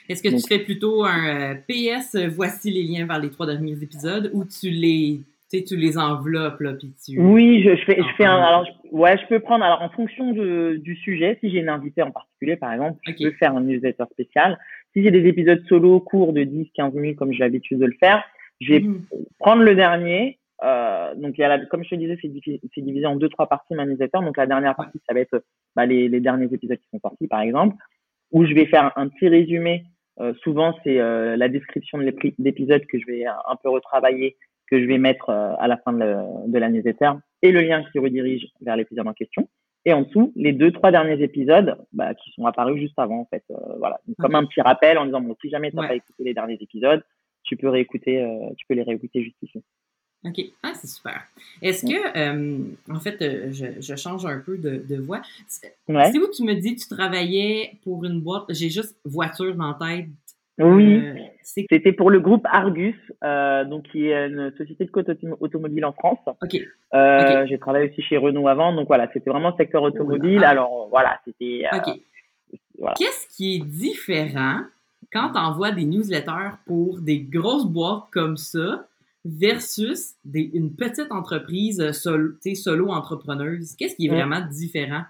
Est-ce que Donc, tu fais plutôt un euh, P S, voici les liens vers les trois derniers épisodes, ou tu les, tu sais, tu les enveloppes, là, puis tu... Oui, je, je fais, je fais un, alors, je, ouais, je peux prendre, alors, en fonction de, du sujet, si j'ai une invitée en particulier, par exemple, je okay. peux faire un newsletter spécial. Si j'ai des épisodes solo, courts de dix, quinze minutes, comme j'ai l'habitude de le faire, je vais mmh. prendre le dernier. Euh, donc, il y a la, comme je te disais, c'est, diffi- c'est divisé en deux, trois parties, ma newsletter. Donc, la dernière partie, ça va être bah, les, les derniers épisodes qui sont sortis, par exemple, où je vais faire un, un petit résumé. Euh, souvent, c'est euh, la description de l'épisode que je vais un, un peu retravailler, que je vais mettre euh, à la fin de, le, de la newsletter, et le lien qui redirige vers l'épisode en question. Et en dessous, les deux, trois derniers épisodes bah, qui sont apparus juste avant, en fait. Euh, voilà. Donc, comme un petit rappel en disant, bon, si jamais tu n'as ouais. pas écouté les derniers épisodes, tu peux, réécouter, euh, tu peux les réécouter juste ici. OK. Ah, c'est super. Est-ce que, euh, en fait, euh, je, je change un peu de, de voix. C'est, ouais. c'est où tu me dis que tu travaillais pour une boîte, j'ai juste voiture dans la tête. Oui, euh, c'est... c'était pour le groupe Argus, euh, donc qui est une société de côte automobile en France. OK. Euh, okay. J'ai travaillé aussi chez Renault avant, donc voilà, c'était vraiment le secteur automobile. Ah. Alors, voilà, c'était… Euh, OK. Voilà. Qu'est-ce qui est différent quand tu envoies des newsletters pour des grosses boîtes comme ça versus des, une petite entreprise sol, solo-entrepreneuse? Qu'est-ce qui est vraiment mmh. différent?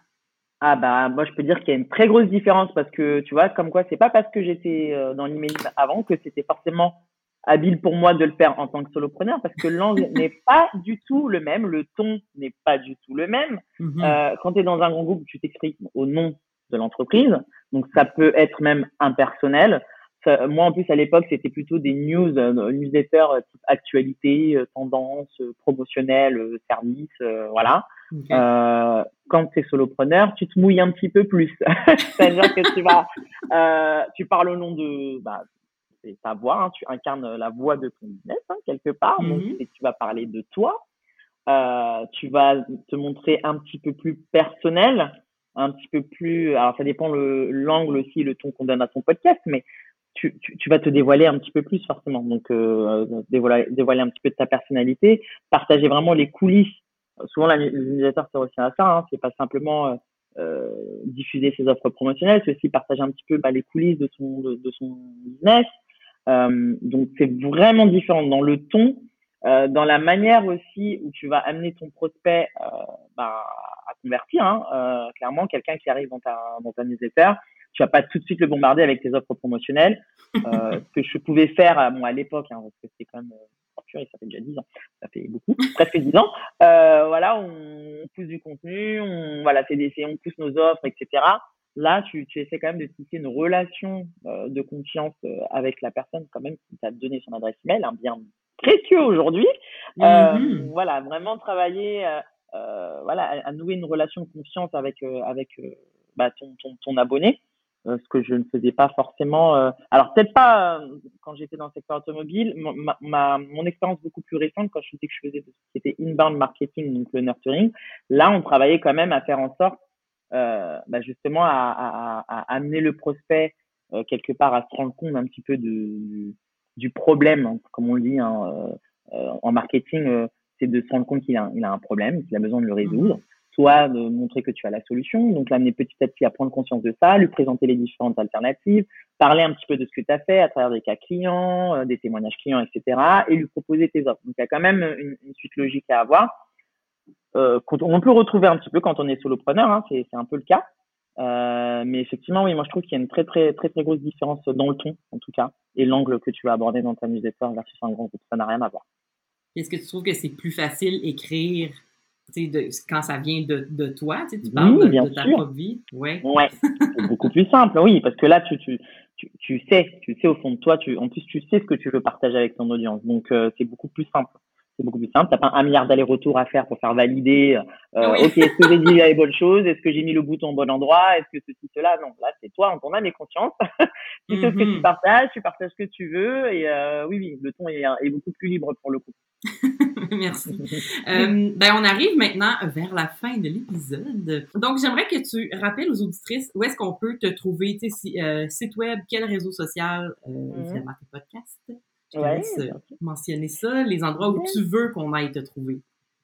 Ah bah moi, je peux dire qu'il y a une très grosse différence parce que, tu vois, comme quoi, c'est pas parce que j'étais dans l'emailing avant que c'était forcément habile pour moi de le faire en tant que solopreneur parce que l'angle n'est pas du tout le même, le ton n'est pas du tout le même. Mmh. Euh, quand tu es dans un grand groupe, tu t'exprimes au nom de l'entreprise, donc ça peut être même impersonnel. Moi, en plus, à l'époque, c'était plutôt des news, euh, newsletters euh, type actualité, euh, tendance, euh, promotionnel, euh, service, euh, voilà. Okay. Euh, quand tu es solopreneur, tu te mouilles un petit peu plus. C'est-à-dire que tu vas, euh, tu parles au nom de bah, c'est ta voix, hein, tu incarnes la voix de ton business, hein, quelque part. Mm-hmm. Donc, tu vas parler de toi. Euh, tu vas te montrer un petit peu plus personnel, un petit peu plus… Alors, ça dépend le, l'angle aussi, le ton qu'on donne à ton podcast, mais… Tu, tu, tu vas te dévoiler un petit peu plus forcément, donc euh, dévoiler, dévoiler un petit peu de ta personnalité, partager vraiment les coulisses. Souvent, la, le newsletter se retient à ça, hein, c'est pas simplement euh, diffuser ses offres promotionnelles, c'est aussi partager un petit peu bah, les coulisses de son, de, de son business. Euh, donc, c'est vraiment différent dans le ton, euh, dans la manière aussi où tu vas amener ton prospect euh, bah, à convertir. Hein, euh, clairement, quelqu'un qui arrive dans ta, dans ta newsletter, tu vas pas tout de suite le bombarder avec tes offres promotionnelles. Euh, ce que je pouvais faire, bon, à l'époque, hein, parce que c'était quand même, euh, ça fait déjà dix ans, ça fait beaucoup, presque dix ans. Euh, voilà, on pousse du contenu, on, voilà, c'est des, c'est, on pousse nos offres, et cetera. Là, tu, tu essaies quand même de tisser une relation euh, de confiance euh, avec la personne quand même qui t'a donné son adresse email, un bien précieux aujourd'hui. Euh, mm-hmm. Voilà, vraiment travailler, euh, euh, voilà, à, à nouer une relation de confiance avec, euh, avec, euh, bah, ton, ton, ton abonné. Euh, ce que je ne faisais pas forcément. Euh... Alors, peut-être pas euh, quand j'étais dans le secteur automobile. Ma, ma, mon expérience beaucoup plus récente, quand je disais que je faisais de ce qui était inbound marketing, donc le nurturing, là, on travaillait quand même à faire en sorte, euh, bah, justement, à, à, à amener le prospect euh, quelque part à se rendre compte un petit peu de, du, du problème, hein, comme on le dit hein, euh, euh, en marketing. Euh, c'est de se rendre compte qu'il a, il a un problème, qu'il a besoin de le résoudre, soit de montrer que tu as la solution, donc l'amener petit à petit à prendre conscience de ça, lui présenter les différentes alternatives, parler un petit peu de ce que tu as fait à travers des cas clients, euh, des témoignages clients, et cetera, et lui proposer tes offres. Donc, il y a quand même une, une suite logique à avoir. Euh, on peut retrouver un petit peu quand on est solopreneur, hein, c'est, c'est un peu le cas. Euh, mais effectivement, oui, moi, je trouve qu'il y a une très, très, très, très grosse différence dans le ton, en tout cas, et l'angle que tu vas aborder dans ta newsletter versus un grand groupe. Ça n'a rien à voir. Est-ce que tu trouves que c'est plus facile d'écrire de, quand ça vient de, de toi? Tu parles oui, de, de ta propre vie. Oui, ouais, c'est beaucoup plus simple, oui, parce que là, tu, tu, tu, tu sais, tu sais au fond de toi, tu, en plus, tu sais ce que tu veux partager avec ton audience. Donc, euh, c'est beaucoup plus simple. C'est beaucoup plus simple. T'as pas un milliard d'allers-retours à faire pour faire valider. Euh, oui. Ok, est-ce que j'ai dit les bonnes choses? Est-ce que j'ai mis le bouton au bon endroit? Est-ce que ceci, cela? Non, là, c'est toi, en ton âme et conscience. Tu sais mm-hmm. ce que tu partages, tu partages ce que tu veux. Et euh, oui, oui, le ton est, est beaucoup plus libre pour le coup. Merci. euh, ben, on arrive maintenant vers la fin de l'épisode. Donc, j'aimerais que tu rappelles aux auditrices où est-ce qu'on peut te trouver, tu sais, si, euh, site web, quel réseau social, euh, mm-hmm. finalement, tes podcasts. Je te laisse ouais, mentionner ça, les endroits où ouais. tu veux qu'on aille te trouver.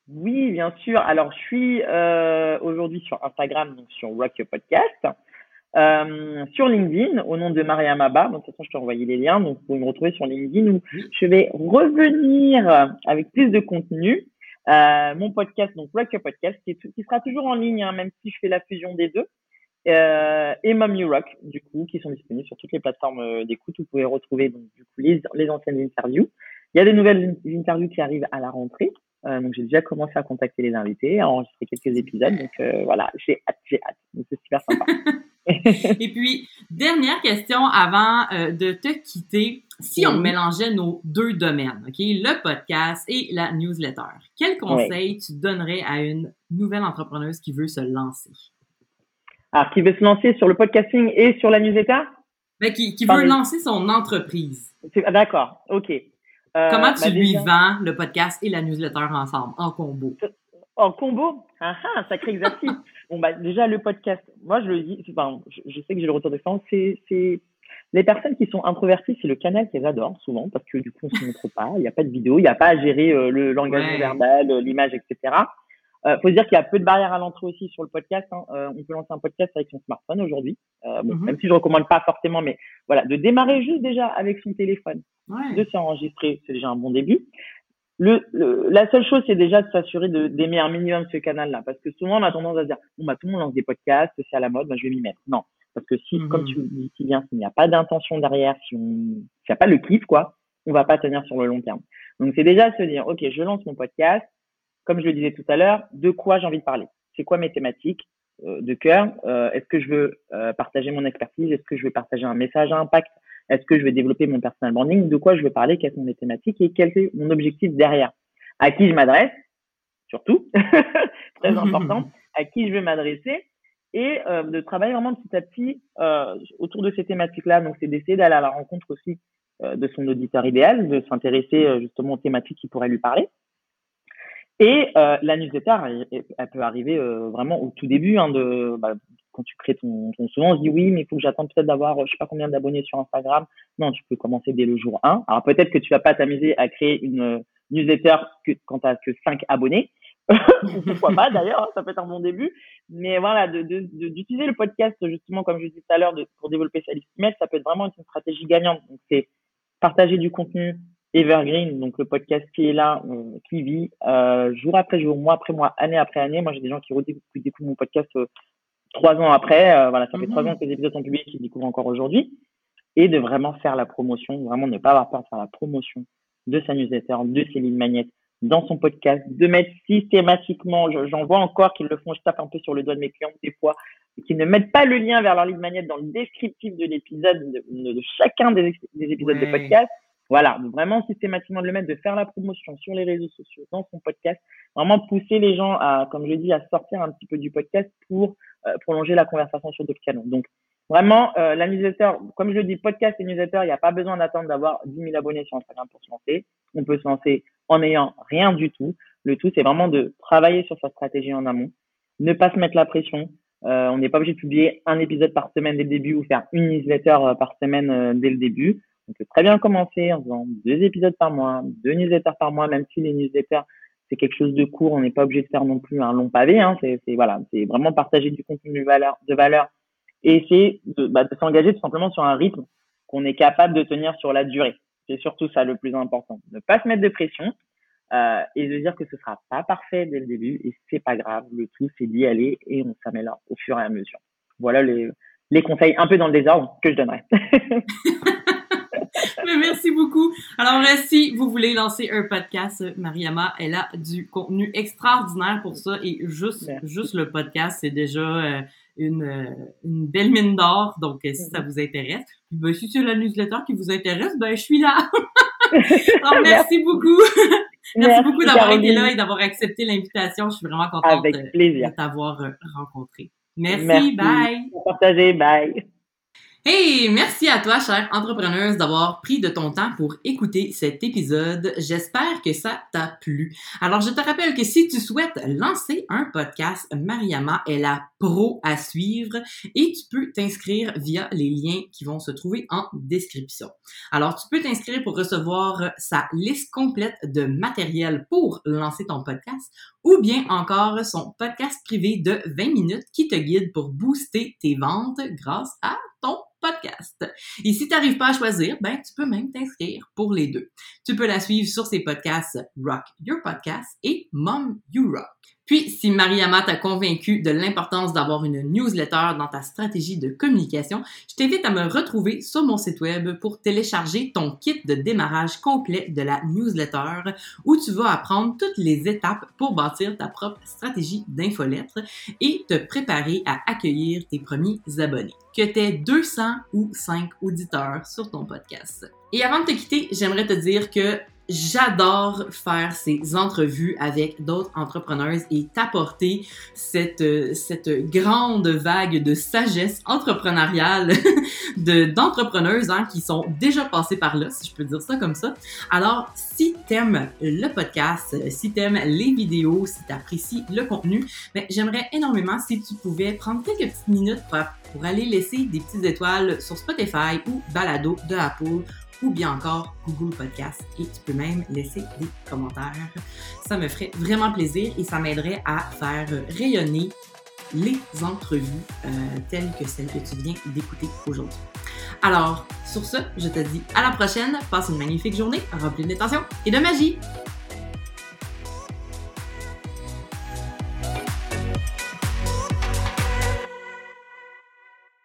Oui, bien sûr. Alors, je suis euh, aujourd'hui sur Instagram, donc sur Rock Your Podcast, euh, sur LinkedIn, au nom de Mariama Ba. Donc, de toute façon, je t'ai envoyé les liens, donc vous pouvez me retrouver sur LinkedIn où je vais revenir avec plus de contenu. Euh, mon podcast, donc Rock Your Podcast, qui, est, qui sera toujours en ligne, hein, même si je fais la fusion des deux. Euh, et Mommy Rock, du coup, qui sont disponibles sur toutes les plateformes d'écoute. Vous pouvez retrouver donc, du coup, les, les anciennes interviews. Il y a des nouvelles interviews qui arrivent à la rentrée. Euh, donc, j'ai déjà commencé à contacter les invités, à enregistrer quelques épisodes. Donc, euh, voilà, j'ai hâte, j'ai hâte. Donc, c'est super sympa. Et puis, dernière question avant euh, de te quitter. Si on oui. mélangeait nos deux domaines, ok, le podcast et la newsletter, quel conseil oui. tu donnerais à une nouvelle entrepreneuse qui veut se lancer? Alors, qui veut se lancer sur le podcasting et sur la newsletter? Ben, qui qui enfin, veut lancer son entreprise. C'est, ah, d'accord, ok. Euh, Comment tu bah, lui déjà... vends le podcast et la newsletter ensemble, en combo? En combo? Ah ah, sacré exercice. Bon, bah déjà, le podcast, moi, je le dis, enfin, je, je sais que j'ai le retour d'expérience, c'est, c'est les personnes qui sont introverties, c'est le canal qu'elles adorent souvent, parce que du coup, on ne se montre pas, il n'y a pas de vidéo, il n'y a pas à gérer euh, le langage ouais. verbal, l'image, et cetera. Euh, faut dire qu'il y a peu de barrières à l'entrée aussi sur le podcast, hein. Euh, on peut lancer un podcast avec son smartphone aujourd'hui. Euh, bon, mm-hmm. même si je recommande pas forcément, mais voilà, de démarrer juste déjà avec son téléphone, ouais. de s'enregistrer, c'est déjà un bon début. Le, le, la seule chose, c'est déjà de s'assurer de, d'aimer un minimum ce canal-là, parce que souvent on a tendance à se dire, bon bah tout le monde lance des podcasts, c'est à la mode, bah je vais m'y mettre. Non, parce que si, mm-hmm. comme tu dis si bien, s'il n'y a pas d'intention derrière, si on, s'il n'y a pas le kiff, quoi, on va pas tenir sur le long terme. Donc c'est déjà se dire, ok, je lance mon podcast. Comme je le disais tout à l'heure, de quoi j'ai envie de parler? C'est quoi mes thématiques euh, de cœur? euh, Est-ce que je veux euh, partager mon expertise? Est-ce que je veux partager un message à impact? Est-ce que je veux développer mon personal branding? De quoi je veux parler? Quelles sont mes thématiques? Et quel est mon objectif derrière? À qui je m'adresse? Surtout, très important, à qui je veux m'adresser? Et euh, de travailler vraiment petit à petit euh, autour de ces thématiques-là. Donc, c'est d'essayer d'aller à la rencontre aussi euh, de son auditeur idéal, de s'intéresser euh, justement aux thématiques qui pourraient lui parler. Et euh, la newsletter, elle, elle peut arriver euh, vraiment au tout début, hein, de bah, quand tu crées ton, ton souvent, on se dit oui, mais il faut que j'attende peut-être d'avoir je sais pas combien d'abonnés sur Instagram. Non, tu peux commencer dès le jour un. Alors peut-être que tu vas pas t'amuser à créer une newsletter que, quand tu as que cinq abonnés. Pourquoi pas d'ailleurs, hein, ça peut être un bon début. Mais voilà, de, de, de, d'utiliser le podcast justement, comme je disais tout à l'heure, de, pour développer sa liste email, ça peut être vraiment une stratégie gagnante. Donc c'est partager du contenu evergreen, donc le podcast qui est là, euh, qui vit euh, jour après jour, mois après mois, année après année. Moi, j'ai des gens qui redécouvrent mon podcast euh, trois ans après. Euh, voilà, ça mm-hmm. fait trois ans que les épisodes sont publiés, qu'ils découvrent encore aujourd'hui. Et de vraiment faire la promotion, vraiment ne pas avoir peur de faire la promotion de sa newsletter, de ses lignes magnétiques, dans son podcast, de mettre systématiquement, j'en vois encore qu'ils le font, je tape un peu sur le doigt de mes clients des fois, qu'ils ne mettent pas le lien vers leur ligne magnétique dans le descriptif de l'épisode, de, de, de chacun des, des épisodes ouais. de podcast. Voilà, vraiment systématiquement de le mettre, de faire la promotion sur les réseaux sociaux, dans son podcast, vraiment pousser les gens à, comme je dis, à sortir un petit peu du podcast pour euh, prolonger la conversation sur d'autres canaux. Donc, vraiment, euh, la newsletter, comme je le dis, podcast et newsletter, il n'y a pas besoin d'attendre d'avoir dix mille abonnés sur Instagram pour se lancer. On peut se lancer en n'ayant rien du tout. Le tout, c'est vraiment de travailler sur sa stratégie en amont, ne pas se mettre la pression. Euh, on n'est pas obligé de publier un épisode par semaine dès le début ou faire une newsletter euh, par semaine euh, dès le début. On peut très bien commencer en faisant deux épisodes par mois, deux newsletters par mois, même si les newsletters, c'est quelque chose de court, on n'est pas obligé de faire non plus un long pavé, hein, c'est, c'est, voilà, c'est vraiment partager du contenu de valeur, de valeur et essayer de, bah, de s'engager tout simplement sur un rythme qu'on est capable de tenir sur la durée. C'est surtout ça le plus important, ne pas se mettre de pression euh, et de dire que ce sera pas parfait dès le début et c'est pas grave, le tout c'est d'y aller et on s'améliore au fur et à mesure. Voilà les, les conseils un peu dans le désordre que je donnerais. Mais merci beaucoup. Alors là, si vous voulez lancer un podcast, Mariama, elle a du contenu extraordinaire pour ça et juste, merci. juste le podcast, c'est déjà euh, une, une belle mine d'or. Donc, si mm-hmm. ça vous intéresse, ben, si c'est la newsletter qui vous intéresse, ben je suis là. Alors, merci, merci beaucoup. merci, merci beaucoup d'avoir Caroline. été là et d'avoir accepté l'invitation. Je suis vraiment contente de t'avoir rencontré. Merci, merci. Bye. Partagez, bye. Hey, merci à toi, chère entrepreneuse, d'avoir pris de ton temps pour écouter cet épisode. J'espère que ça t'a plu. Alors, je te rappelle que si tu souhaites lancer un podcast, Mariama est la pro à suivre et tu peux t'inscrire via les liens qui vont se trouver en description. Alors, tu peux t'inscrire pour recevoir sa liste complète de matériel pour lancer ton podcast ou bien encore son podcast privé de vingt minutes qui te guide pour booster tes ventes grâce à ton podcast. Et si tu n'arrives pas à choisir, ben tu peux même t'inscrire pour les deux. Tu peux la suivre sur ses podcasts Rock Your Podcast et Mom You Rock. Puis, si Mariama t'a convaincu de l'importance d'avoir une newsletter dans ta stratégie de communication, je t'invite à me retrouver sur mon site web pour télécharger ton kit de démarrage complet de la newsletter où tu vas apprendre toutes les étapes pour bâtir ta propre stratégie d'infolettre et te préparer à accueillir tes premiers abonnés, que t'aies deux cents ou cinq auditeurs sur ton podcast. Et avant de te quitter, j'aimerais te dire que j'adore faire ces entrevues avec d'autres entrepreneuses et t'apporter cette, cette grande vague de sagesse entrepreneuriale de, d'entrepreneuses hein, qui sont déjà passées par là, si je peux dire ça comme ça. Alors, si t'aimes le podcast, si t'aimes les vidéos, si t'apprécies le contenu, ben, j'aimerais énormément si tu pouvais prendre quelques petites minutes pour, pour aller laisser des petites étoiles sur Spotify ou Balado de Apple ou bien encore Google Podcast. Et tu peux même laisser des commentaires. Ça me ferait vraiment plaisir et ça m'aiderait à faire rayonner les entrevues euh, telles que celles que tu viens d'écouter aujourd'hui. Alors, sur ce, je te dis à la prochaine. Passe une magnifique journée, remplie de tension et de magie!